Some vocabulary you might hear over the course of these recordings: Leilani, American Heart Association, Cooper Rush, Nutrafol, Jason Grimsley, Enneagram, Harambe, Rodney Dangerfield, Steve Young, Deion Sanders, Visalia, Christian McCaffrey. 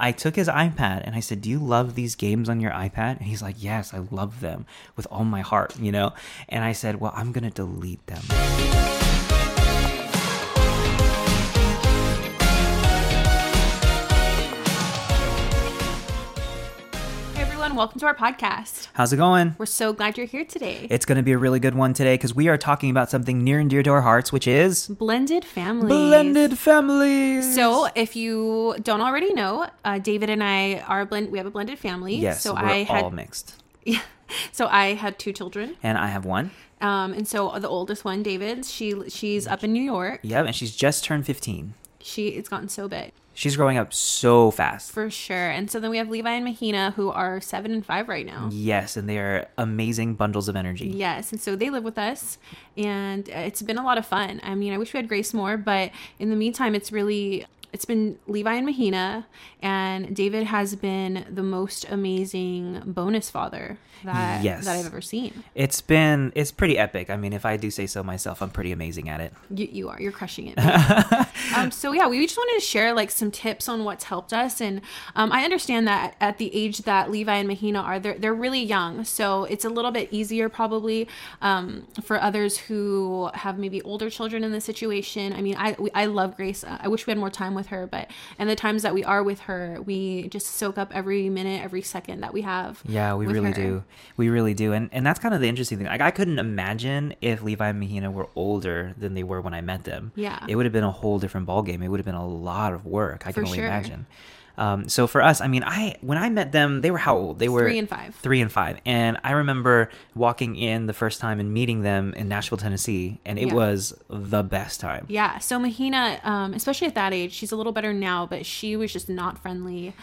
I took his iPad and I said, do you love these games on your iPad? And he's like, yes, I love them with all my heart, you know? And I said, well, I'm going to delete them. Welcome to our podcast. How's it going? We're so glad you're here today. It's going to be a really good one today because we are talking about something near and dear to our hearts, which is blended families. Blended families. So, if you don't already know, David and I are we have a blended family. Yes, so all mixed. Yeah. So I had two children, and I have one. And so the oldest one, David, she's up in New York. Yeah, and she's just turned 15. It's gotten so big. She's growing up so fast. For sure. And so then we have Levi and Mahina, who are 7 and 5 right now. Yes, and they are amazing bundles of energy. Yes, and so they live with us, and it's been a lot of fun. I mean, I wish we had Grace more, but in the meantime, it's been Levi and Mahina, and David has been the most amazing bonus father that I've ever seen. It's pretty epic. I mean, if I do say so myself, I'm pretty amazing at it. You are. You're crushing it. So yeah, we just wanted to share like some tips on what's helped us. And I understand that at the age that Levi and Mahina are, they're really young. So it's a little bit easier probably for others who have maybe older children in this situation. I mean, I love Grace. I wish we had more time with her, and the times that we are with her, we just soak up every minute, every second that we have. Yeah, we really do. We really do. And that's kind of the interesting thing. Like, I couldn't imagine if Levi and Mahina were older than they were when I met them. Yeah. It would have been a whole different ballgame. It would have been a lot of work. I can only imagine. So for us, I mean, when I met them, they were how old? They were 3 and 5. 3 and 5. And I remember walking in the first time and meeting them in Nashville, Tennessee, and it was the best time. Yeah. So Mahina, especially at that age, she's a little better now, but she was just not friendly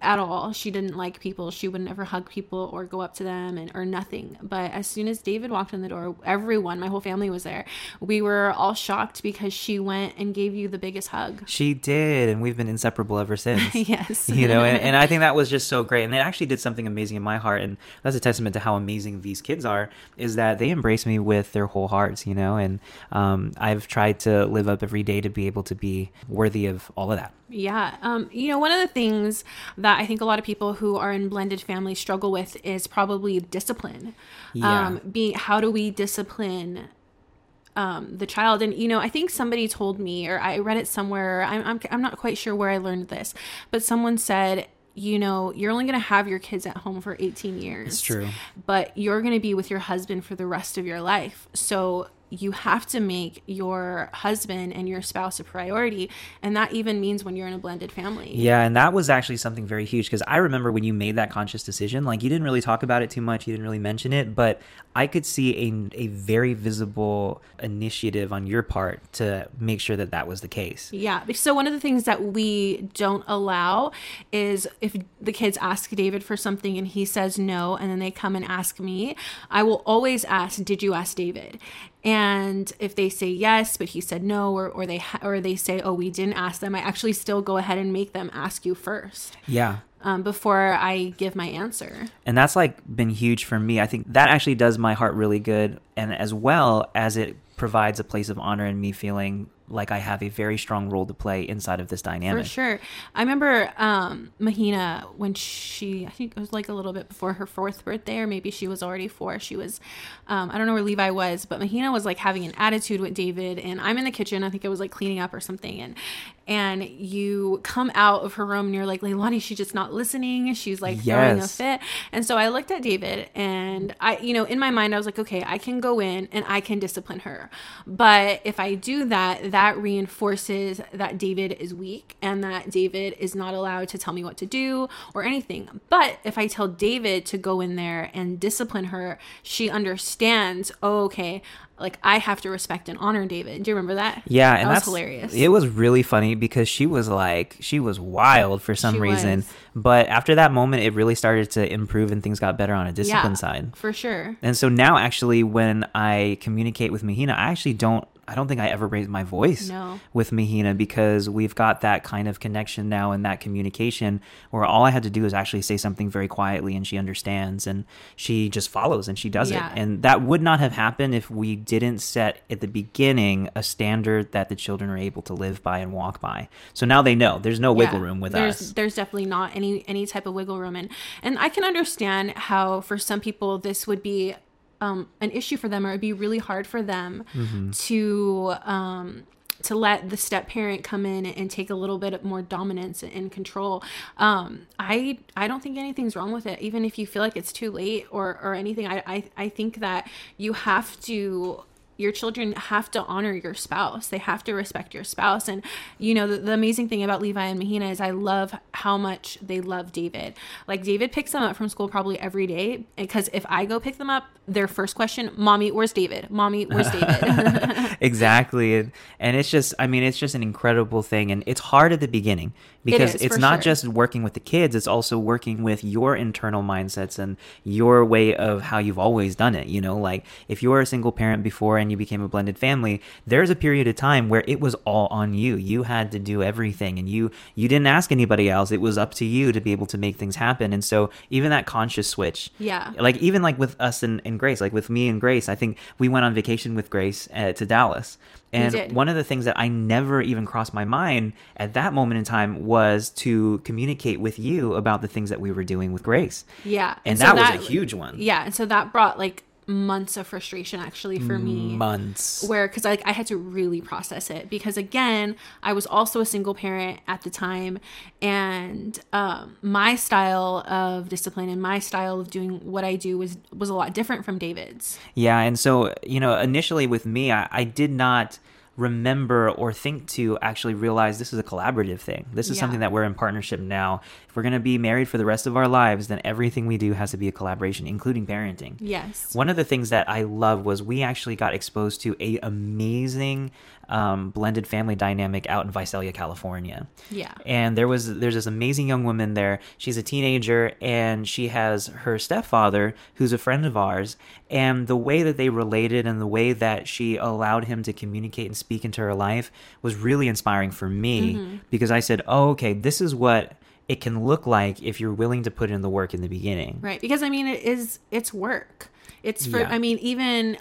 at all. She didn't like people. She would never hug people or go up to them or nothing. But as soon as David walked in the door, everyone, my whole family was there. We were all shocked because she went and gave you the biggest hug. She did. And we've been inseparable ever since. Yes. You know, and I think that was just so great. And it actually did something amazing in my heart. And that's a testament to how amazing these kids are, is that they embrace me with their whole hearts, you know, and I've tried to live up every day to be able to be worthy of all of that. Yeah. You know, one of the things that I think a lot of people who are in blended families struggle with is probably discipline. Yeah. How do we discipline the child? And, you know, I think somebody told me, or I read it somewhere, I'm not quite sure where I learned this, but someone said, you know, you're only going to have your kids at home for 18 years. It's true. But you're going to be with your husband for the rest of your life. So you have to make your husband and your spouse a priority. And that even means when you're in a blended family. Yeah. And that was actually something very huge, because I remember when you made that conscious decision, like, you didn't really talk about it too much. You didn't really mention it, but I could see a very visible initiative on your part to make sure that that was the case. Yeah. So one of the things that we don't allow is if the kids ask David for something and he says no, and then they come and ask me, I will always ask, did you ask David? And if they say yes, but he said no, or they say, oh, we didn't ask them, I actually still go ahead and make them ask you first. Yeah. Before I give my answer. And that's like been huge for me. I think that actually does my heart really good. And as well as it provides a place of honor in me feeling like I have a very strong role to play inside of this dynamic. For sure. I remember Mahina, when I think it was like a little bit before her 4th birthday, or maybe she was already 4. She was, I don't know where Levi was, but Mahina was like having an attitude with David, and I'm in the kitchen. I think I was like cleaning up or something. And you come out of her room and you're like, Leilani, she's just not listening. She's like throwing a fit. And so I looked at David, and in my mind, I was like, okay, I can go in and I can discipline her. But if I do that reinforces that David is weak and that David is not allowed to tell me what to do or anything. But if I tell David to go in there and discipline her, she understands, oh, okay, like, I have to respect and honor David. Do you remember that? Yeah. And that's hilarious. It was really funny because she was wild for some reason. But after that moment, it really started to improve and things got better on a discipline side. For sure. And so now actually when I communicate with Mahina, I actually don't I don't think I ever raised my voice with Mahina, because we've got that kind of connection now and that communication where all I had to do is actually say something very quietly and she understands and she just follows and she does it. And that would not have happened if we didn't set at the beginning a standard that the children are able to live by and walk by. So now they know there's no wiggle room with us. There's definitely not any type of wiggle room. And I can understand how for some people this would be an issue for them, or it'd be really hard for them to let the step parent come in and take a little bit more dominance and control. I don't think anything's wrong with it, even if you feel like it's too late or anything. I think that you have to. Your children have to honor your spouse. They have to respect your spouse. And, you know, the amazing thing about Levi and Mahina is I love how much they love David. Like, David picks them up from school probably every day, because if I go pick them up, their first question, Mommy, where's David? Mommy, where's David? Exactly. And it's just, I mean, it's just an incredible thing. And it's hard at the beginning because it's not just working with the kids. It's also working with your internal mindsets and your way of how you've always done it. You know, like if you were a single parent before and you became a blended family, there's a period of time where it was all on you. You had to do everything, and you didn't ask anybody else. It was up to you to be able to make things happen. And so even that conscious switch, like with us and Grace, like with me and Grace, I think we went on vacation with Grace to Dallas. And one of the things that I never even crossed my mind at that moment in time was to communicate with you about the things that we were doing with Grace. Yeah. And that was a huge one. Yeah. And so that brought like months of frustration actually for me. Because like I had to really process it, because again, I was also a single parent at the time, and my style of discipline and my style of doing what I do was a lot different from David's. Yeah, and so, you know, initially with me, I did not remember or think to actually realize this is a collaborative thing. This is something that we're in partnership now. If we're going to be married for the rest of our lives, then everything we do has to be a collaboration, including parenting. Yes. One of the things that I love was we actually got exposed to an amazing blended family dynamic out in Visalia, California. Yeah. And there's this amazing young woman there. She's a teenager, and she has her stepfather, who's a friend of ours. And the way that they related and the way that she allowed him to communicate and speak into her life was really inspiring for me, because I said, oh, okay, this is what it can look like if you're willing to put in the work in the beginning. Right. Because I mean, it's work. It's for, I mean, even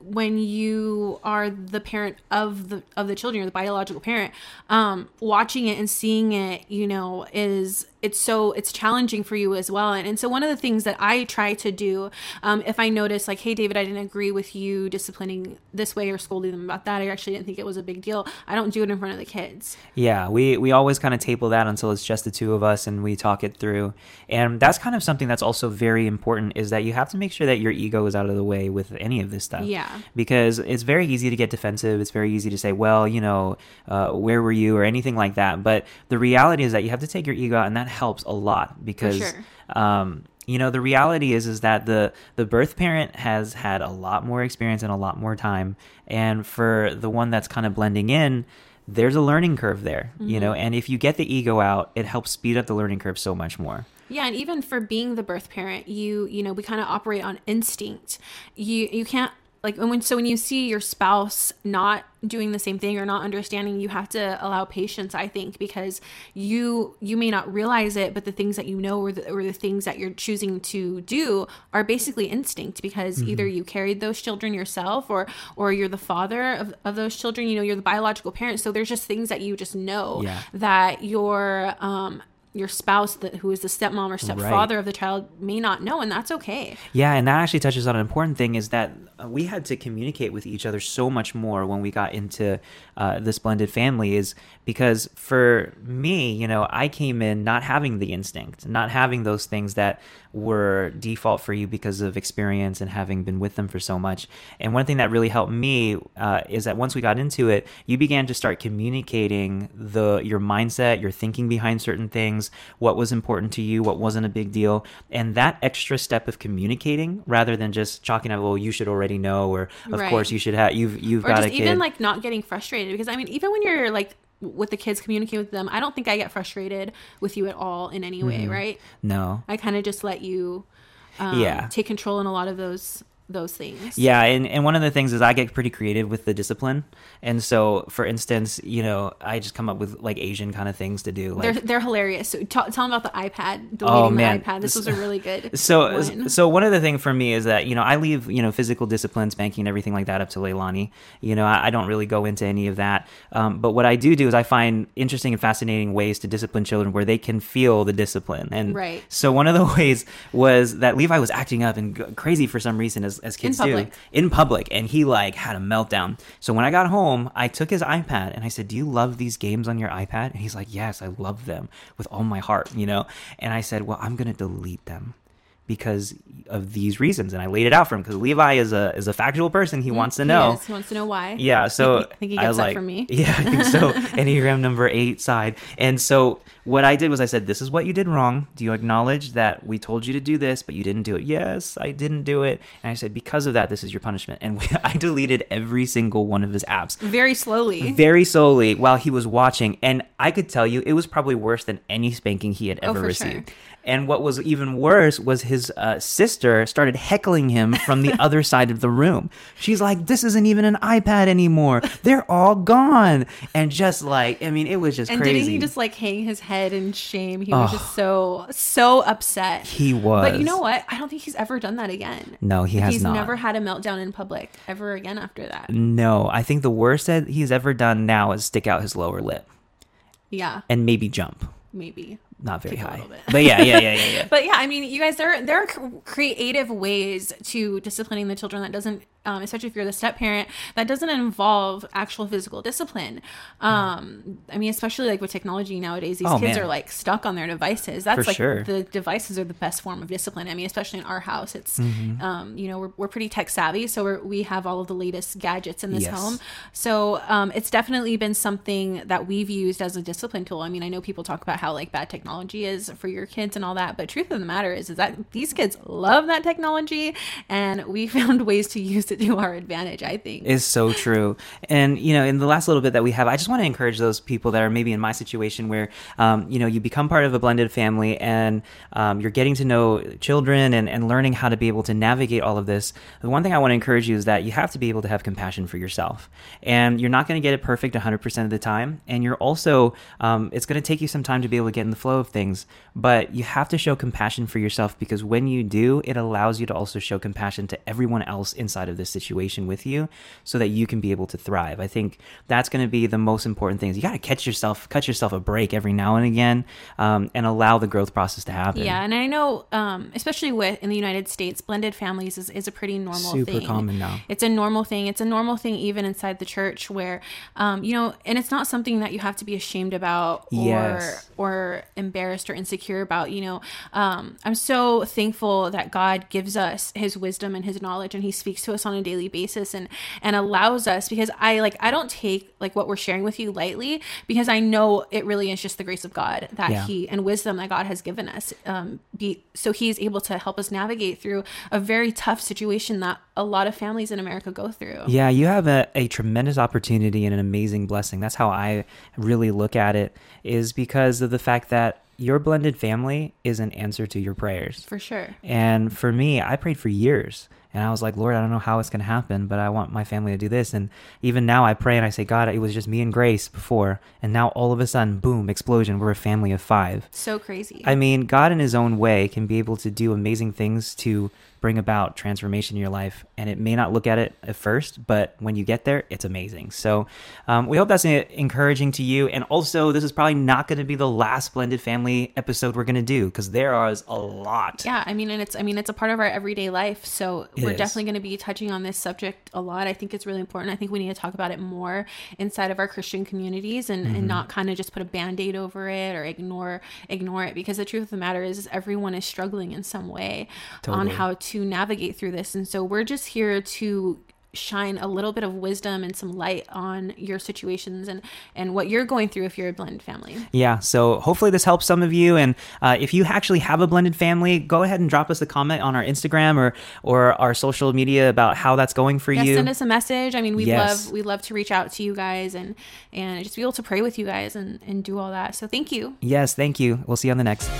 when you are the parent of the children, or the biological parent, watching it and seeing it, you know, it's challenging for you as well. And so one of the things that I try to do, if I notice like, hey, David, I didn't agree with you disciplining this way or scolding them about that, I actually didn't think it was a big deal, I don't do it in front of the kids. Yeah, we always kind of table that until it's just the two of us and we talk it through. And that's kind of something that's also very important, is that you have to make sure that your ego is out of the way with any of this stuff. Yeah. Because it's very easy to get defensive. It's very easy to say, well, you know, where were you or anything like that. But the reality is that you have to take your ego out, and that helps a lot, because you know, the reality is that the birth parent has had a lot more experience and a lot more time, and for the one that's kind of blending in, there's a learning curve there. You know, and if you get the ego out, it helps speed up the learning curve so much more. Yeah, and even for being the birth parent, you know, we kind of operate on instinct. You can't like, when you see your spouse not doing the same thing or not understanding, you have to allow patience, I think, because you may not realize it, but the things that you know or the things that you're choosing to do are basically instinct, because either you carried those children yourself or you're the father of those children. You know, you're the biological parent, so there's just things that you just know that your spouse, who is the stepmom or stepfather of the child, may not know, and that's okay. Yeah, and that actually touches on an important thing, is that we had to communicate with each other so much more when we got into this blended family, is because for me, you know, I came in not having the instinct, not having those things that were default for you because of experience and having been with them for so much. And one thing that really helped me is that once we got into it, you began to start communicating your mindset, your thinking behind certain things, what was important to you, what wasn't a big deal. And that extra step of communicating, rather than just chalking up, well, you should already know, or of course you should have, you've got a kid. Or even like not getting frustrated, because I mean, even when you're like with the kids, communicating with them, I don't think I get frustrated with you at all in any way, right? No. I kind of just let you take control in a lot of those those things. Yeah, and one of the things is I get pretty creative with the discipline. And so, for instance, you know, I just come up with like Asian kind of things to do. Like, they're hilarious. So tell them about the iPad, deleting the iPad. This was a really good one. So one of the things for me is that, you know, I leave, you know, physical discipline, spanking, everything like that up to Leilani. You know, I don't really go into any of that. But what I do is I find interesting and fascinating ways to discipline children where they can feel the discipline. And right. So one of the ways was that Levi was acting up and crazy for some reason, as kids do, in public, and he like had a meltdown. So when I got home, I took his iPad and I said, "Do you love these games on your iPad?" And he's like, "Yes, I love them with all my heart," you know? And I said, "Well, I'm going to delete them because of these reasons," and I laid it out for him because Levi is a factual person. He wants to know. Yes, he wants to know why. Yeah, so I think he gets that from me. Yeah, I think so. Enneagram number 8 side. And so what I did was I said, "This is what you did wrong. Do you acknowledge that we told you to do this, but you didn't do it?" "Yes, I didn't do it." And I said, "Because of that, this is your punishment." And I deleted every single one of his apps. Very slowly while he was watching. And I could tell you it was probably worse than any spanking he had ever received. Sure. And what was even worse was his sister started heckling him from the other side of the room. She's like, "This isn't even an iPad anymore. They're all gone." And just like, I mean, it was just crazy. And didn't he just like hang his head in shame? He was just so upset. He was. But you know what? I don't think he's ever done that again. No, he has not. He's never had a meltdown in public ever again after that. No, I think the worst that he's ever done now is stick out his lower lip. Yeah. And maybe jump. Maybe. Not very high, but yeah. But yeah, I mean, you guys, there are creative ways to disciplining the children that doesn't, especially if you're the step parent, that doesn't involve actual physical discipline. I mean, especially like with technology nowadays, these kids are like stuck on their devices. That's the devices are the best form of discipline. I mean, especially in our house, it's you know, we're pretty tech savvy, so we have all of the latest gadgets in this home. So it's definitely been something that we've used as a discipline tool. I mean, I know people talk about how like bad technology is for your kids and all that, but truth of the matter is that these kids love that technology, and we found ways to use it to our advantage. I think is so true. And you know, in the last little bit that we have, I just want to encourage those people that are maybe in my situation where you know, you become part of a blended family and you're getting to know children and learning how to be able to navigate all of this. The one thing I want to encourage you is that you have to be able to have compassion for yourself, and you're not going to get it perfect 100% of the time, and you're also it's going to take you some time to be able to get in the flow of things, but you have to show compassion for yourself, because when you do, it allows you to also show compassion to everyone else inside of this situation with you, so that you can be able to thrive. I think that's going to be the most important thing. You got to cut yourself a break every now and again, and allow the growth process to happen. Yeah, and I know, especially in the United States, blended families is a pretty normal thing. Super common now. It's a normal thing. It's a normal thing even inside the church, where you know, and it's not something that you have to be ashamed about or embarrassed or insecure about, you know. I'm so thankful that God gives us his wisdom and his knowledge, and he speaks to us on a daily basis and allows us, because I don't take like what we're sharing with you lightly, because I know it really is just the grace of God that he and wisdom that God has given us, so he's able to help us navigate through a very tough situation that a lot of families in America go through. Yeah, you have a tremendous opportunity and an amazing blessing. That's how I really look at it, is because of the fact that your blended family is an answer to your prayers. For sure. And for me, I prayed for years. And I was like, "Lord, I don't know how it's going to happen, but I want my family to do this." And even now I pray and I say, "God, it was just me and Grace before. And now all of a sudden, boom, explosion. We're a family of 5. So crazy. I mean, God in his own way can be able to do amazing things to bring about transformation in your life. And it may not look at it at first, but when you get there, it's amazing. So we hope that's encouraging to you. And also, this is probably not going to be the last Blended Family episode we're going to do, because there are a lot. Yeah, I mean, and it's a part of our everyday life. So we're definitely going to be touching on this subject a lot. I think it's really important. I think we need to talk about it more inside of our Christian communities, and not kind of just put a Band-Aid over it or ignore it, because the truth of the matter is everyone is struggling in some way on how to navigate through this. And so we're just here to shine a little bit of wisdom and some light on your situations and what you're going through if you're a blended family. Yeah, so hopefully this helps some of you. And if you actually have a blended family, go ahead and drop us a comment on our Instagram or our social media about how that's going for you. Send us a message. I mean, we love to reach out to you guys and just be able to pray with you guys and do all that. So thank you. Yes, thank you. We'll see you on the next.